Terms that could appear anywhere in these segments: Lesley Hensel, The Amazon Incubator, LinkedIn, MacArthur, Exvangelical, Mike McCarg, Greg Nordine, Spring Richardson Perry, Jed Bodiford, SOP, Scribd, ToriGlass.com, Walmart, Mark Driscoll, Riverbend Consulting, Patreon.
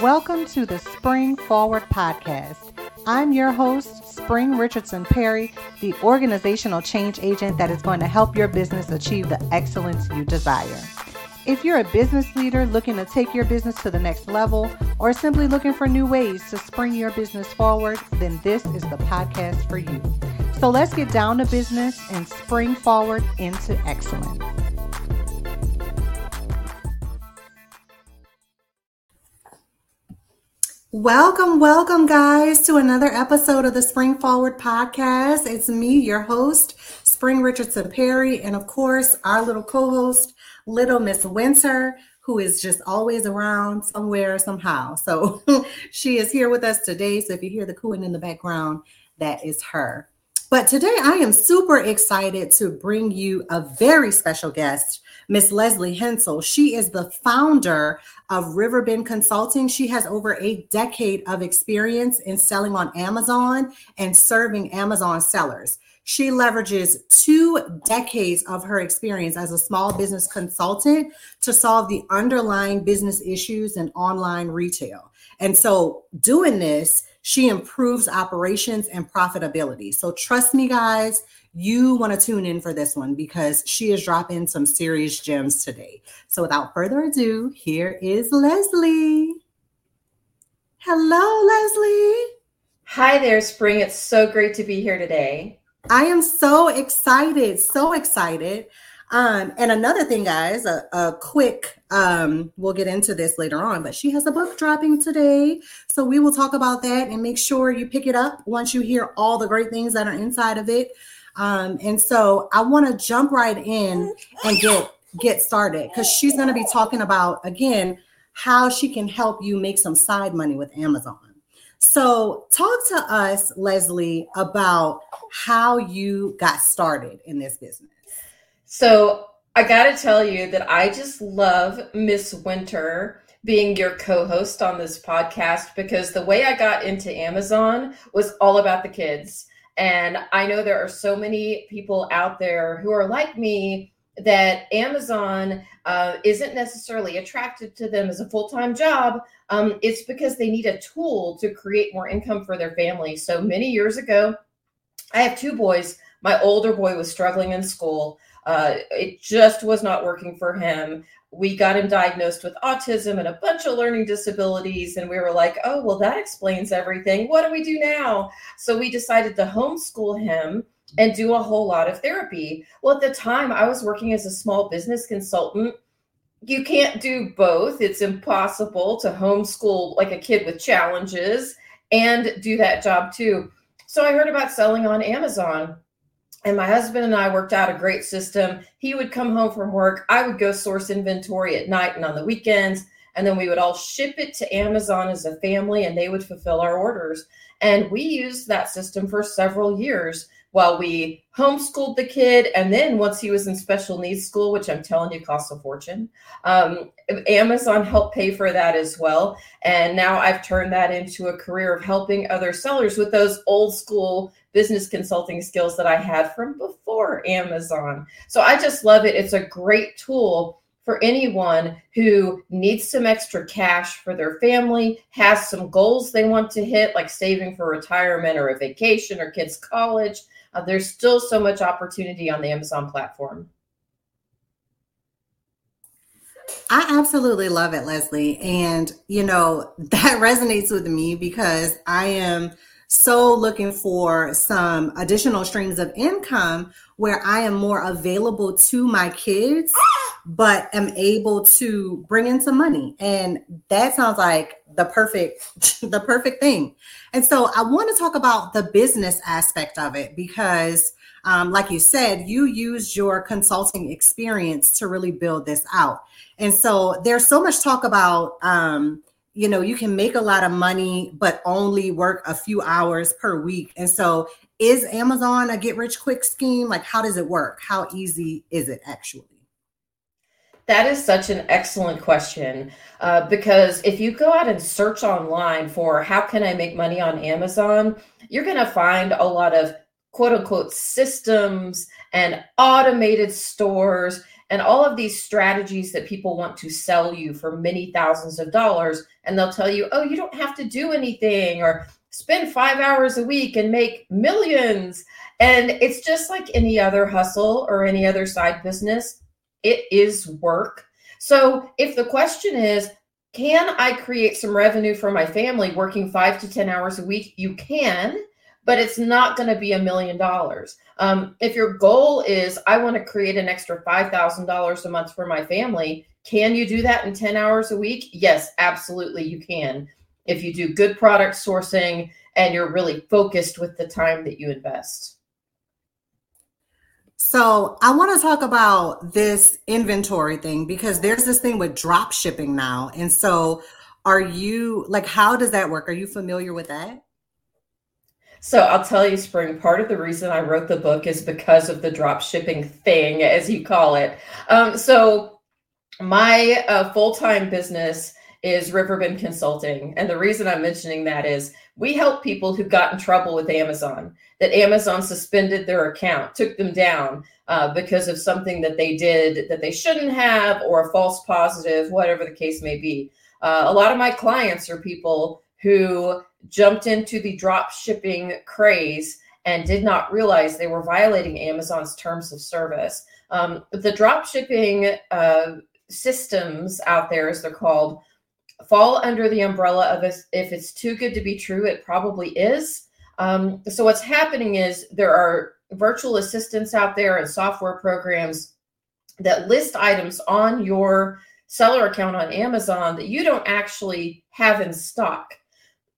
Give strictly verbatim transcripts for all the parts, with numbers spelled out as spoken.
Welcome to the Spring Forward Podcast. I'm your host, Spring Richardson Perry, the organizational change agent that is going to help your business achieve the excellence you desire. If you're a business leader looking to take your business to the next level, or simply looking for new ways to spring your business forward, then this is the podcast for you. So let's get down to business and spring forward into excellence. Welcome, welcome guys to another episode of the Spring Forward Podcast. It's me, your host, Spring Richardson Perry, and of course, our little co-host, Little Miss Winter, who is just always around somewhere, somehow. So she is here with us today. So if you hear the cooing in the background, that is her. But today I am super excited to bring you a very special guest, Miss Lesley Hensel. She is the founder of Riverbend Consulting. She has over a decade of experience in selling on Amazon and serving Amazon sellers. She leverages two decades of her experience as a small business consultant to solve the underlying business issues in online retail. And so doing this, she improves operations and profitability. So trust me, guys, you want to tune in for this one because she is dropping some serious gems today. So without further ado, here is Lesley. Hello, Lesley. Hi there, Spring. It's so great to be here today. I am so excited, so excited. Um, and another thing, guys, a, a quick, um, we'll get into this later on, but she has a book dropping today. So we will talk about that and make sure you pick it up once you hear all the great things that are inside of it. Um, and so I want to jump right in and get, get started because she's going to be talking about, again, how she can help you make some side money with Amazon. So talk to us, Lesley, about how you got started in this business. So I got to tell you that I just love Miss Winter being your co-host on this podcast because the way I got into Amazon was all about the kids. And I know there are so many people out there who are like me that Amazon uh, isn't necessarily attracted to them as a full-time job. Um, it's because they need a tool to create more income for their family. So many years ago, I have two boys. My older boy was struggling in school. Uh, it just was not working for him. We got him diagnosed with autism and a bunch of learning disabilities. And we were like, oh, well, that explains everything. What do we do now? So we decided to homeschool him and do a whole lot of therapy. Well, at the time, I was working as a small business consultant. You can't do both. It's impossible to homeschool like a kid with challenges and do that job too. So I heard about selling on Amazon. And my husband and I worked out a great system. He would come home from work. I would go source inventory at night and on the weekends. And then we would all ship it to Amazon as a family and they would fulfill our orders. And we used that system for several years while we homeschooled the kid. And then once he was in special needs school, which I'm telling you costs a fortune, um, Amazon helped pay for that as well. And now I've turned that into a career of helping other sellers with those old school business consulting skills that I had from before Amazon. So I just love it. It's a great tool for anyone who needs some extra cash for their family, has some goals they want to hit, like saving for retirement or a vacation or kids' college. Uh, there's still so much opportunity on the Amazon platform. I absolutely love it, Lesley. And, you know, that resonates with me because I am so looking for some additional streams of income where I am more available to my kids, but am able to bring in some money. And that sounds like the perfect, the perfect thing. And so I want to talk about the business aspect of it because um, like you said, you used your consulting experience to really build this out. And so there's so much talk about, um, you know, you can make a lot of money, but only work a few hours per week. And so is Amazon a get rich quick scheme? Like, how does it work? How easy is it actually? That is such an excellent question, uh, because if you go out and search online for how can I make money on Amazon, you're going to find a lot of quote unquote systems and automated stores And all of these strategies that people want to sell you for many thousands of dollars, and they'll tell you, oh, you don't have to do anything, or spend five hours a week and make millions. And it's just like any other hustle or any other side business. It is work. So if the question is, can I create some revenue for my family working five to ten hours a week? You can, but it's not going to be a million dollars. Um, if your goal is, I want to create an extra five thousand dollars a month for my family, can you do that in ten hours a week? Yes, absolutely you can. If you do good product sourcing and you're really focused with the time that you invest. So I want to talk about this inventory thing, because there's this thing with drop shipping now. And so are you, like, how does that work? Are you familiar with that? So I'll tell you, Spring, part of the reason I wrote the book is because of the drop shipping thing, as you call it. Um, so my uh, full-time business is Riverbend Consulting. And the reason I'm mentioning that is we help people who got in trouble with Amazon, that Amazon suspended their account, took them down uh, because of something that they did that they shouldn't have, or a false positive, whatever the case may be. Uh, a lot of my clients are people who jumped into the drop shipping craze and did not realize they were violating Amazon's terms of service. Um, the drop shipping uh, systems out there, as they're called, fall under the umbrella of a, if it's too good to be true, it probably is. Um, so what's happening is there are virtual assistants out there and software programs that list items on your seller account on Amazon that you don't actually have in stock.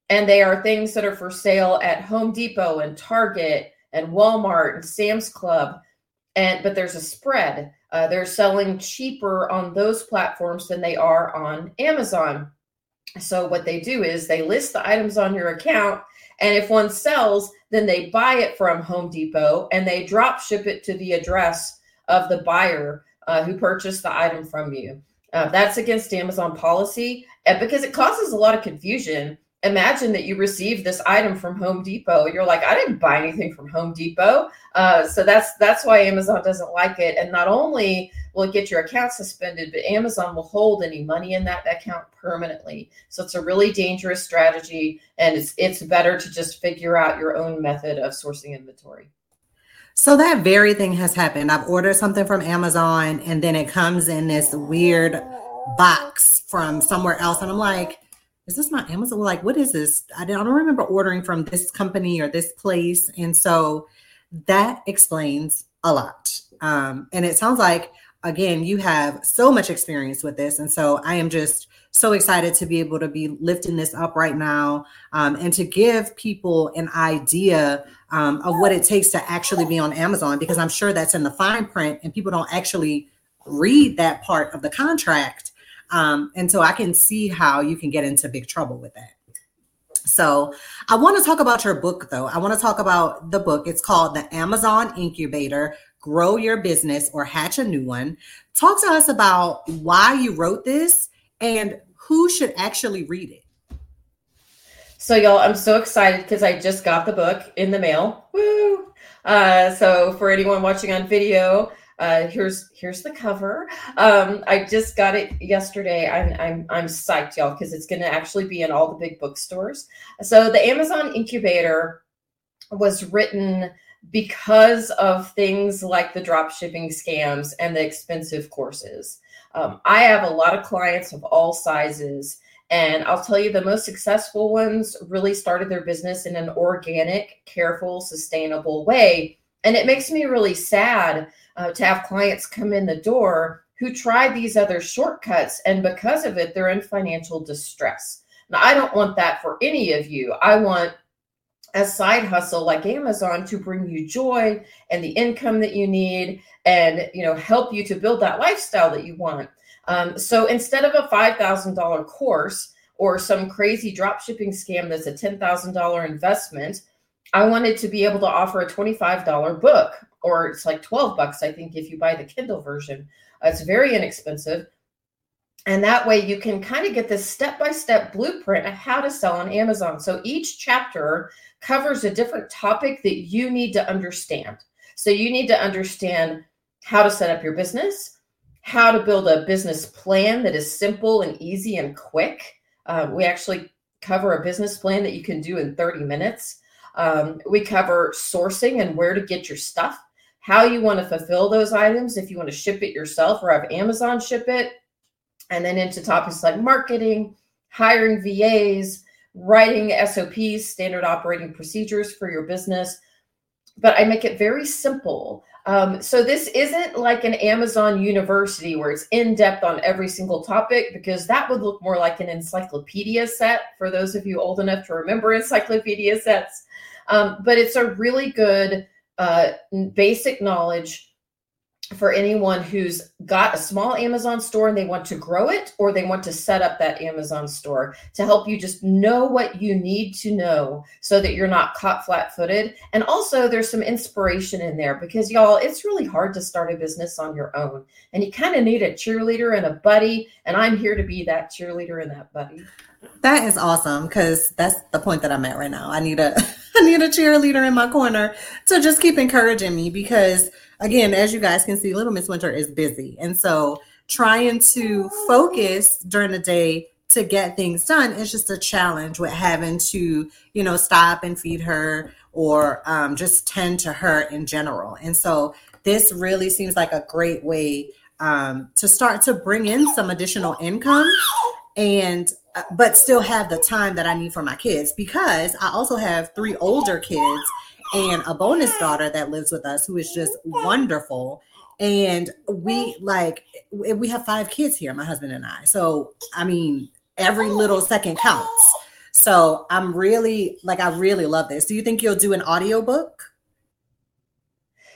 And they are things that are for sale at Home Depot and Target and Walmart and Sam's Club. And but there's a spread. Uh, they're selling cheaper on those platforms than they are on Amazon. So what they do is they list the items on your account, and if one sells, then they buy it from Home Depot and they drop ship it to the address of the buyer uh, who purchased the item from you. Uh, that's against Amazon policy, and because it causes a lot of confusion. Imagine that you received this item from Home Depot. You're like, I didn't buy anything from Home Depot. Uh, so that's that's why Amazon doesn't like it. And not only will it get your account suspended, but Amazon will hold any money in that account permanently. So it's a really dangerous strategy. And it's it's better to just figure out your own method of sourcing inventory. So that very thing has happened. I've ordered something from Amazon, and then it comes in this weird box from somewhere else. And I'm like, is this not Amazon? Like, what is this? I don't remember ordering from this company or this place. And so that explains a lot. Um, and it sounds like, again, you have so much experience with this. And so I am just so excited to be able to be lifting this up right now um, and to give people an idea um, of what it takes to actually be on Amazon, because I'm sure that's in the fine print and people don't actually read that part of the contract. Um, and so I can see how you can get into big trouble with that. So I want to talk about your book, though. I want to talk about the book. It's called The Amazon Incubator, Grow Your Business or Hatch a New One. Talk to us about why you wrote this and who should actually read it. So, y'all, I'm so excited because I just got the book in the mail. Woo! Uh, so for anyone watching on video, Uh, here's here's the cover. Um, I just got it yesterday. I'm I'm I'm psyched, y'all, because it's going to actually be in all the big bookstores. So the Amazon Incubator was written because of things like the drop shipping scams and the expensive courses. Um, I have a lot of clients of all sizes, and I'll tell you the most successful ones really started their business in an organic, careful, sustainable way. And it makes me really sad uh, to have clients come in the door who try these other shortcuts. And because of it, they're in financial distress. Now, I don't want that for any of you. I want a side hustle like Amazon to bring you joy and the income that you need and, you know, help you to build that lifestyle that you want. Um, so instead of a five thousand dollars course or some crazy drop shipping scam that's a ten thousand dollars investment, I wanted to be able to offer a twenty-five dollars book, or it's like twelve bucks, I think, if you buy the Kindle version. It's very inexpensive. And that way you can kind of get this step-by-step blueprint of how to sell on Amazon. So each chapter covers a different topic that you need to understand. So you need to understand how to set up your business, how to build a business plan that is simple and easy and quick. Uh, we actually cover a business plan that you can do in thirty minutes. Um, we cover sourcing and where to get your stuff, how you want to fulfill those items, if you want to ship it yourself or have Amazon ship it, and then into topics like marketing, hiring V As, writing S O Ps, standard operating procedures for your business. But I make it very simple. Um, so this isn't like an Amazon university where it's in-depth on every single topic, because that would look more like an encyclopedia set for those of you old enough to remember encyclopedia sets. Um, but it's a really good uh, basic knowledge for anyone who's got a small Amazon store and they want to grow it, or they want to set up that Amazon store, to help you just know what you need to know so that you're not caught flat-footed. And also there's some inspiration in there, because y'all, it's really hard to start a business on your own, and you kind of need a cheerleader and a buddy. And I'm here to be that cheerleader and that buddy. That is awesome, because that's the point that I'm at right now. I need a I need a cheerleader in my corner to just keep encouraging me, because again, as you guys can see, Little Miss Winter is busy. And so trying to focus during the day to get things done is just a challenge, with having to, you know, stop and feed her, or um, just tend to her in general. And so this really seems like a great way um, to start to bring in some additional income, and but still have the time that I need for my kids, because I also have three older kids and a bonus daughter that lives with us, who is just wonderful. And we like, we have five kids here, my husband and I. So, I mean, every little second counts. So I'm really like, I really love this. Do you think you'll do an audiobook?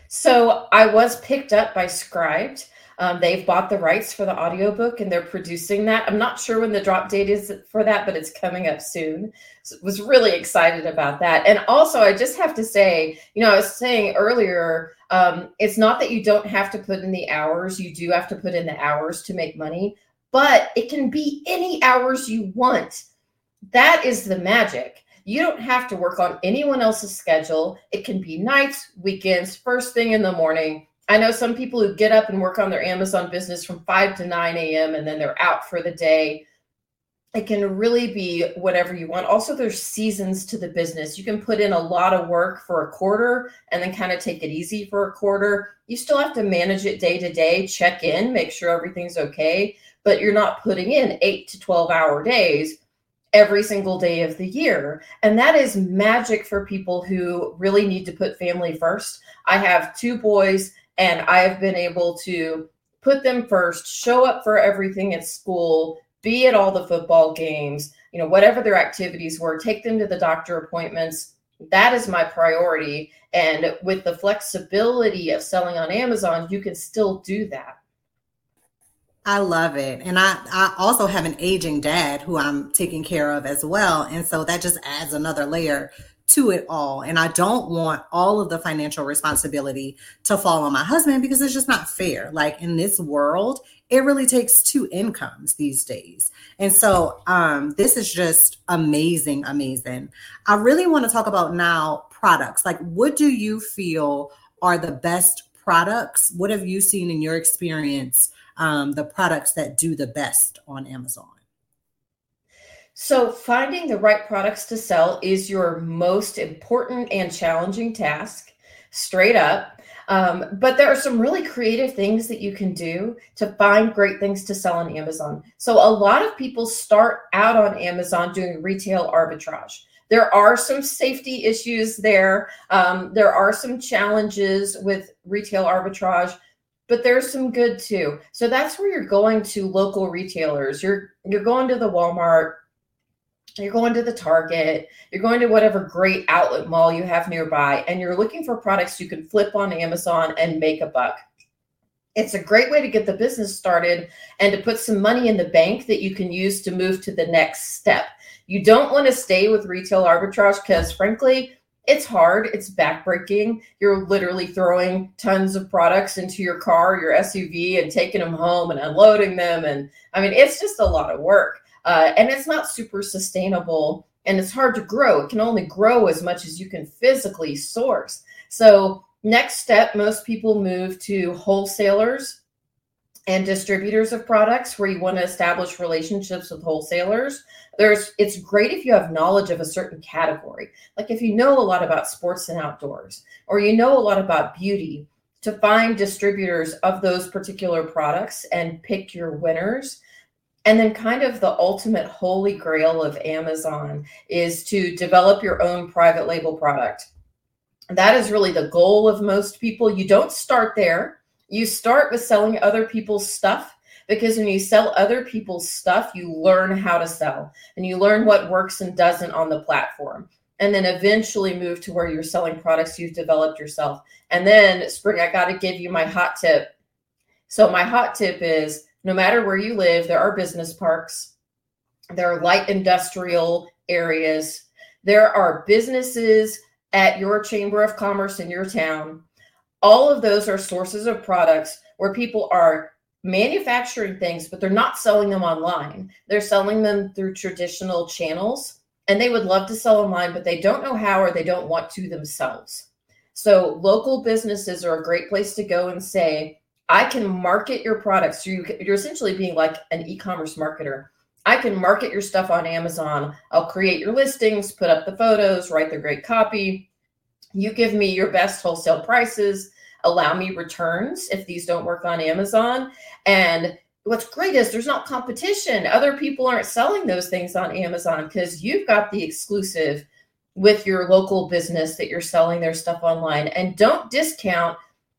So I was picked up by Scribd. Um, they've bought the rights for the audiobook, and they're producing that. I'm not sure when the drop date is for that, but it's coming up soon. So was really excited about that. And also, I just have to say, you know, I was saying earlier, um, it's not that you don't have to put in the hours. You do have to put in the hours to make money, but it can be any hours you want. That is the magic. You don't have to work on anyone else's schedule. It can be nights, weekends, first thing in the morning. I know some people who get up and work on their Amazon business from five to nine a.m. and then they're out for the day. It can really be whatever you want. Also, there's seasons to the business. You can put in a lot of work for a quarter and then kind of take it easy for a quarter. You still have to manage it day to day, check in, make sure everything's okay, but you're not putting in eight to twelve hour days every single day of the year. And that is magic for people who really need to put family first. I have two boys, and I've been able to put them first, show up for everything at school, be at all the football games, you know, whatever their activities were, take them to the doctor appointments. That is my priority. And with the flexibility of selling on Amazon, you can still do that. I love it. And I, I also have an aging dad who I'm taking care of as well. And so that just adds another layer to it all. And I don't want all of the financial responsibility to fall on my husband, because it's just not fair. Like in this world, it really takes two incomes these days. And so um, this is just amazing, amazing. I really want to talk about now products. Like, what do you feel are the best products? What have you seen in your experience, um, the products that do the best on Amazon? So finding the right products to sell is your most important and challenging task, straight up. Um, but there are some really creative things that you can do to find great things to sell on Amazon. So a lot of people start out on Amazon doing retail arbitrage. There are some safety issues there. Um, there are some challenges with retail arbitrage, but there's some good too. So that's where you're going to local retailers. You're, you're going to the Walmart. You're going to the Target, you're going to whatever great outlet mall you have nearby, and you're looking for products you can flip on Amazon and make a buck. It's a great way to get the business started and to put some money in the bank that you can use to move to the next step. You don't want to stay with retail arbitrage because, frankly, it's hard. It's backbreaking. You're literally throwing tons of products into your car, your S U V, and taking them home and unloading them. And I mean, it's just a lot of work. Uh, and it's not super sustainable, and it's hard to grow. It can only grow as much as you can physically source. So next step, most people move to wholesalers. and distributors of products where you want to establish relationships with wholesalers. There's, it's great if you have knowledge of a certain category, like if you know a lot about sports and outdoors, or you know a lot about beauty, to find distributors of those particular products and pick your winners. And then kind of the ultimate holy grail of Amazon is to develop your own private label product. That is really the goal of most people. You don't start there. You start with selling other people's stuff, because when you sell other people's stuff, you learn how to sell and you learn what works and doesn't on the platform. And then eventually move to where you're selling products you've developed yourself. And then, Spring, I got to give you my hot tip. So my hot tip is, no matter where you live, there are business parks. There are light industrial areas. There are businesses at your chamber of commerce in your town. All of those are sources of products where people are manufacturing things, but they're not selling them online. They're selling them through traditional channels. And they would love to sell online, but they don't know how, or they don't want to themselves. So local businesses are a great place to go and say, I can market your products. So you, you're essentially being like an e-commerce marketer. I can market your stuff on Amazon. I'll create your listings, put up the photos, write the great copy. You give me your best wholesale prices, allow me returns if these don't work on Amazon. And what's great is there's not competition. Other people aren't selling those things on Amazon because you've got the exclusive with your local business that you're selling their stuff online. And don't discount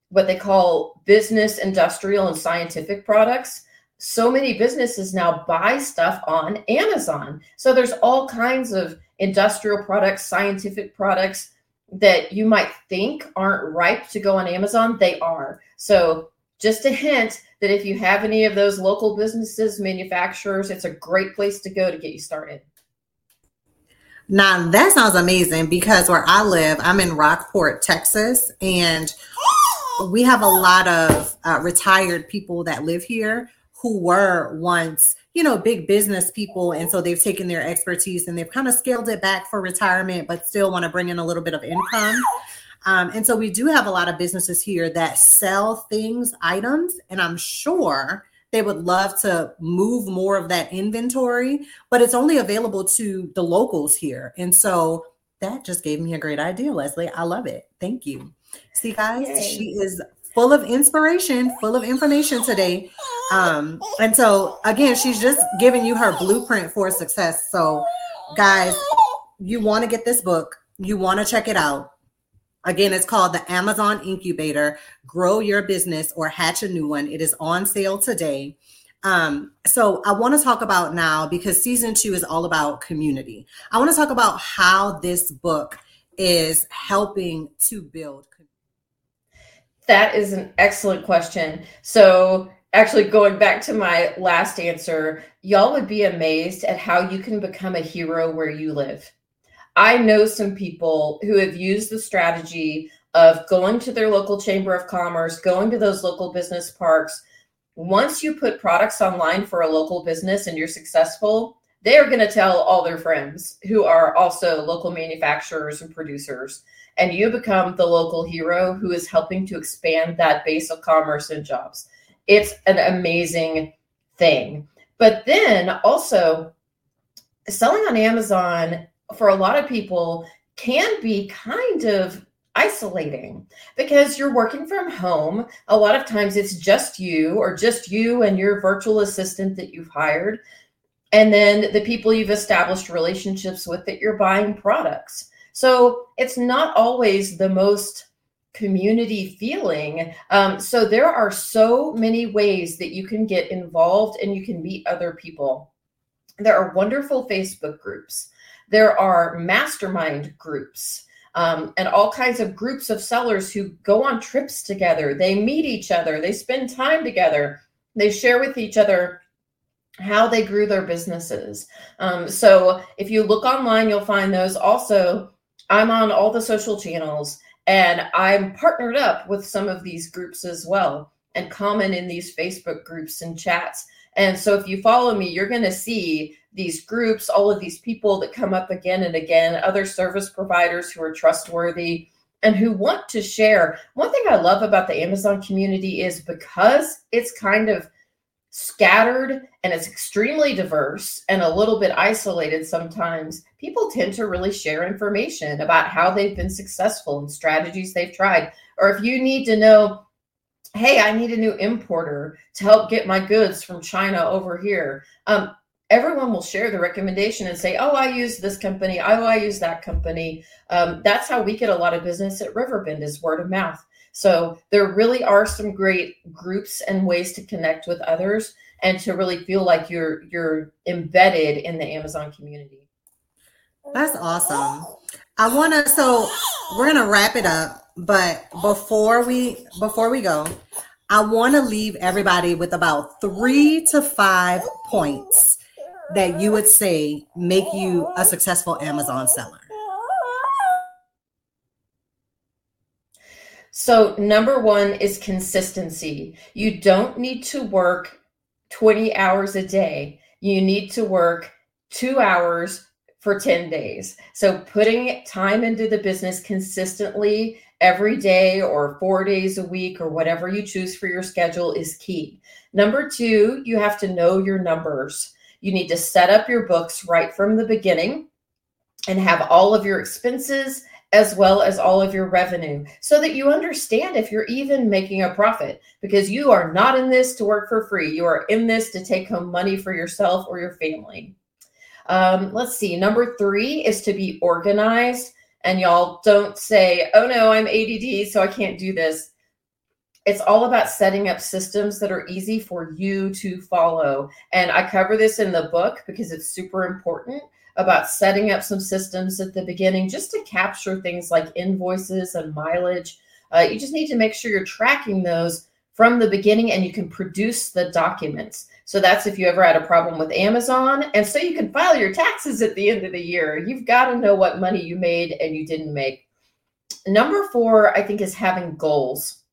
what they call business, industrial, and scientific products. So many businesses now buy stuff on Amazon. So there's all kinds of industrial products, scientific products that you might think aren't ripe to go on Amazon. They are. So just a hint that if you have any of those local businesses, manufacturers, it's a great place to go to get you started. Now, that sounds amazing, because where I live, I'm in Rockport, Texas, and we have a lot of uh, retired people that live here who were once, you know, big business people. And so they've taken their expertise and they've kind of scaled it back for retirement, but still want to bring in a little bit of income. Um, and so we do have a lot of businesses here that sell things, items, and I'm sure they would love to move more of that inventory, but it's only available to the locals here. And so that just gave me a great idea, Lesley. I love it. Thank you. See, guys, Yay. She is full of inspiration, full of information today. Um, and so, again, she's just giving you her blueprint for success. So, guys, you want to get this book. You want to check it out. Again, it's called The Amazon Incubator, Grow Your Business or Hatch a New One. It is on sale today. Um, so I want to talk about now, because season two is all about community. I want to talk about how this book is helping to build community. That is an excellent question. So actually, going back to my last answer, y'all would be amazed at how you can become a hero where you live. I know some people who have used the strategy of going to their local chamber of commerce, going to those local business parks. Once you put products online for a local business and you're successful, they are going to tell all their friends who are also local manufacturers and producers, and you become the local hero who is helping to expand that base of commerce and jobs. It's an amazing thing. But then also, selling on Amazon for a lot of people can be kind of isolating, because you're working from home. A lot of times it's just you, or just you and your virtual assistant that you've hired, and then the people you've established relationships with that you're buying products. So it's not always the most community feeling. Um, so there are so many ways that you can get involved and you can meet other people. There are wonderful Facebook groups. There are mastermind groups, um, and all kinds of groups of sellers who go on trips together. They meet each other. They spend time together. They share with each other how they grew their businesses. Um, so if you look online, you'll find those. Also, I'm on all the social channels, and I'm partnered up with some of these groups as well, and comment in these Facebook groups and chats. And so if you follow me, you're going to see these groups, all of these people that come up again and again, other service providers who are trustworthy and who want to share. One thing I love about the Amazon community is, because it's kind of scattered and it's extremely diverse and a little bit isolated sometimes, people tend to really share information about how they've been successful and strategies they've tried. Or if you need to know, hey, I need a new importer to help get my goods from China over here. Um, everyone will share the recommendation and say, oh, I use this company. Oh, I use that company. Um, that's how we get a lot of business at Riverbend, is word of mouth. So there really are some great groups and ways to connect with others and to really feel like you're you're embedded in the Amazon community. That's awesome. I want to, so we're going to wrap it up. But before we before we go, I want to leave everybody with about three to five points that you would say make you a successful Amazon seller. So number one is consistency. You don't need to work twenty hours a day. You need to work two hours for ten days. So putting time into the business consistently every day or four days a week or whatever you choose for your schedule is key. Number two, you have to know your numbers. You need to set up your books right from the beginning and have all of your expenses as well as all of your revenue so that you understand if you're even making a profit, because you are not in this to work for free. You are in this to take home money for yourself or your family. Um, let's see. Number three is to be organized. And y'all don't say, oh no, I'm A D D, so I can't do this. It's all about setting up systems that are easy for you to follow. And I cover this in the book because it's super important about setting up some systems at the beginning just to capture things like invoices and mileage. Uh, you just need to make sure you're tracking those from the beginning and you can produce the documents. So that's if you ever had a problem with Amazon. And so you can file your taxes at the end of the year. You've got to know what money you made and you didn't make. Number four, I think, is having goals.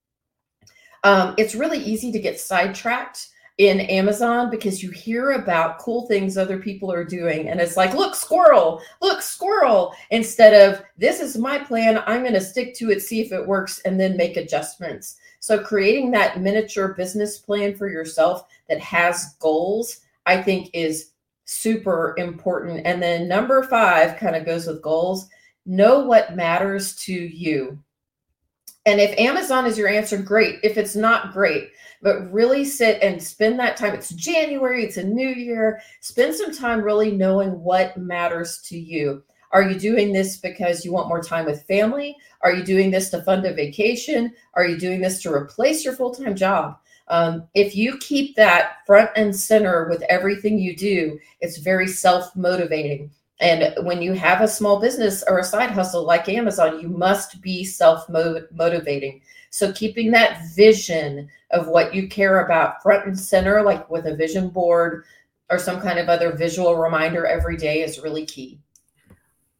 Um, it's really easy to get sidetracked in Amazon because you hear about cool things other people are doing. And it's like, look, squirrel, look, squirrel, instead of this is my plan. I'm going to stick to it, see if it works, and then make adjustments. So creating that miniature business plan for yourself that has goals, I think, is super important. And then number five kind of goes with goals. Know what matters to you. And if Amazon is your answer, great. If it's not, great. But really sit and spend that time. It's January. It's a new year. Spend some time really knowing what matters to you. Are you doing this because you want more time with family? Are you doing this to fund a vacation? Are you doing this to replace your full-time job? Um, if you keep that front and center with everything you do, it's very self-motivating. And when you have a small business or a side hustle like Amazon, you must be self-motivating. So keeping that vision of what you care about front and center, like with a vision board or some kind of other visual reminder every day, is really key.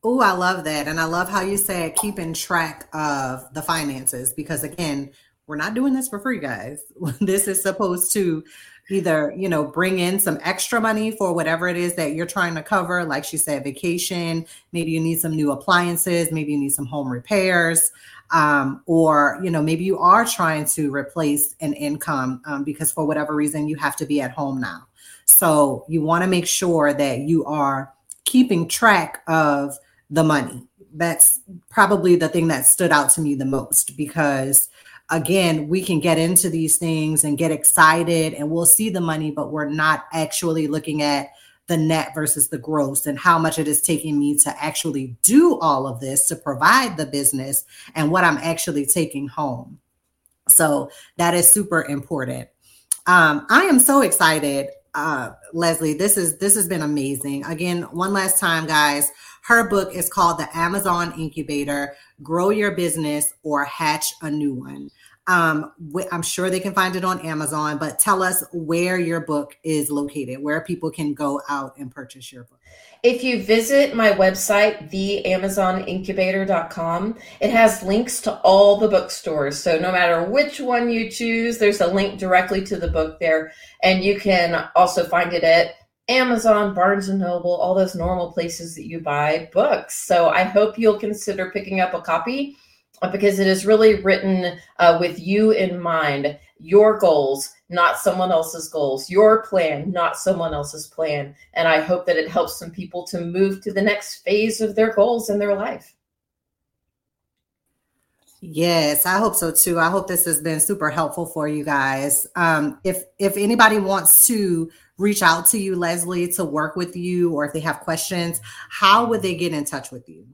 Oh, I love that. And I love how you said keeping track of the finances, because, again, we're not doing this for free, guys. This is supposed to either, you know, bring in some extra money for whatever it is that you're trying to cover. Like she said, vacation, maybe you need some new appliances, maybe you need some home repairs, um, or, you know, maybe you are trying to replace an income um, because for whatever reason you have to be at home now. So you want to make sure that you are keeping track of the money. That's probably the thing that stood out to me the most, because again, we can get into these things and get excited and we'll see the money, but we're not actually looking at the net versus the gross and how much it is taking me to actually do all of this, to provide the business, and what I'm actually taking home. So that is super important. Um, I am so excited. Uh, Lesley, this is this has been amazing. Again, one last time, guys, her book is called The Amazon Incubator, Grow Your Business or Hatch a New One. Um, I'm sure they can find it on Amazon, but tell us where your book is located, where people can go out and purchase your book. If you visit my website, the amazon incubator dot com, it has links to all the bookstores. So no matter which one you choose, there's a link directly to the book there. And you can also find it at Amazon, Barnes and Noble, all those normal places that you buy books. So I hope you'll consider picking up a copy, because it is really written uh, with you in mind, your goals, not someone else's goals, your plan, not someone else's plan. And I hope that it helps some people to move to the next phase of their goals in their life. Yes, I hope so too. I hope this has been super helpful for you guys. Um, if if anybody wants to reach out to you, Lesley, to work with you, or if they have questions, how would they get in touch with you?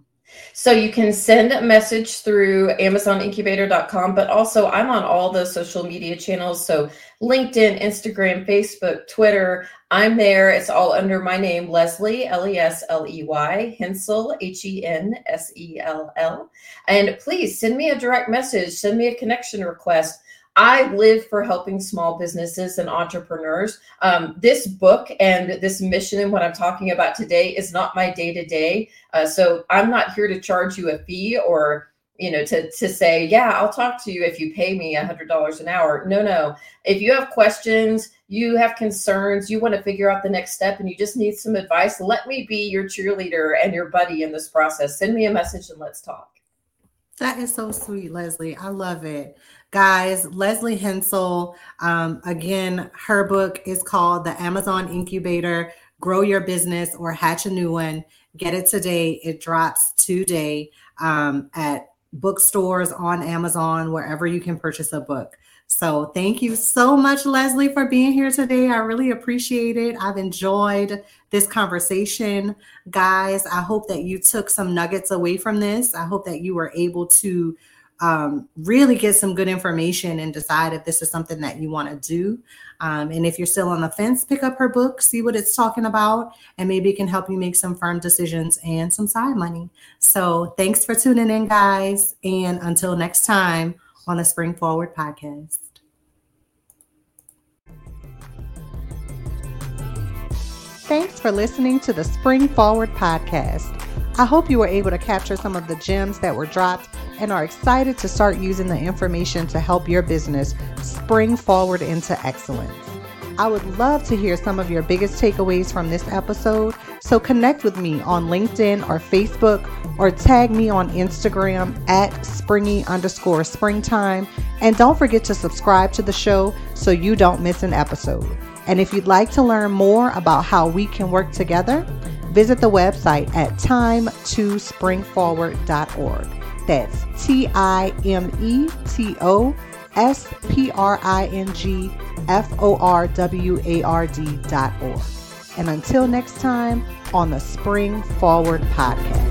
So you can send a message through amazon incubator dot com, but also I'm on all the social media channels. So LinkedIn, Instagram, Facebook, Twitter, I'm there. It's all under my name, Lesley, L E S L E Y, Hensel, H E N S E L L. And please send me a direct message. Send me a connection request. I live for helping small businesses and entrepreneurs. Um, this book and this mission and what I'm talking about today is not my day-to-day. Uh, so I'm not here to charge you a fee or, you know, to, to say, yeah, I'll talk to you if you pay me one hundred dollars an hour. No, no. If you have questions, you have concerns, you want to figure out the next step and you just need some advice, let me be your cheerleader and your buddy in this process. Send me a message and let's talk. That is so sweet, Lesley. I love it. Guys, Lesley Hensel, um, again, her book is called The Amazon Incubator, Grow Your Business or Hatch a New One. Get it today. It drops today um, at bookstores, on Amazon, wherever you can purchase a book. So thank you so much, Lesley, for being here today. I really appreciate it. I've enjoyed this conversation. Guys, I hope that you took some nuggets away from this. I hope that you were able to um, really get some good information and decide if this is something that you want to do. Um, and if you're still on the fence, pick up her book, see what it's talking about, and maybe it can help you make some firm decisions and some side money. So thanks for tuning in, guys. And until next time, on the Spring Forward podcast. Thanks for listening to the Spring Forward podcast. I hope you were able to capture some of the gems that were dropped and are excited to start using the information to help your business spring forward into excellence. I would love to hear some of your biggest takeaways from this episode, so connect with me on LinkedIn or Facebook, or tag me on Instagram at springy underscore springtime. And don't forget to subscribe to the show so you don't miss an episode. And if you'd like to learn more about how we can work together, visit the website at time to spring forward dot org. That's T I M E T O S P R I N G F O R W A R D dot org. And until next time on the Spring Forward podcast.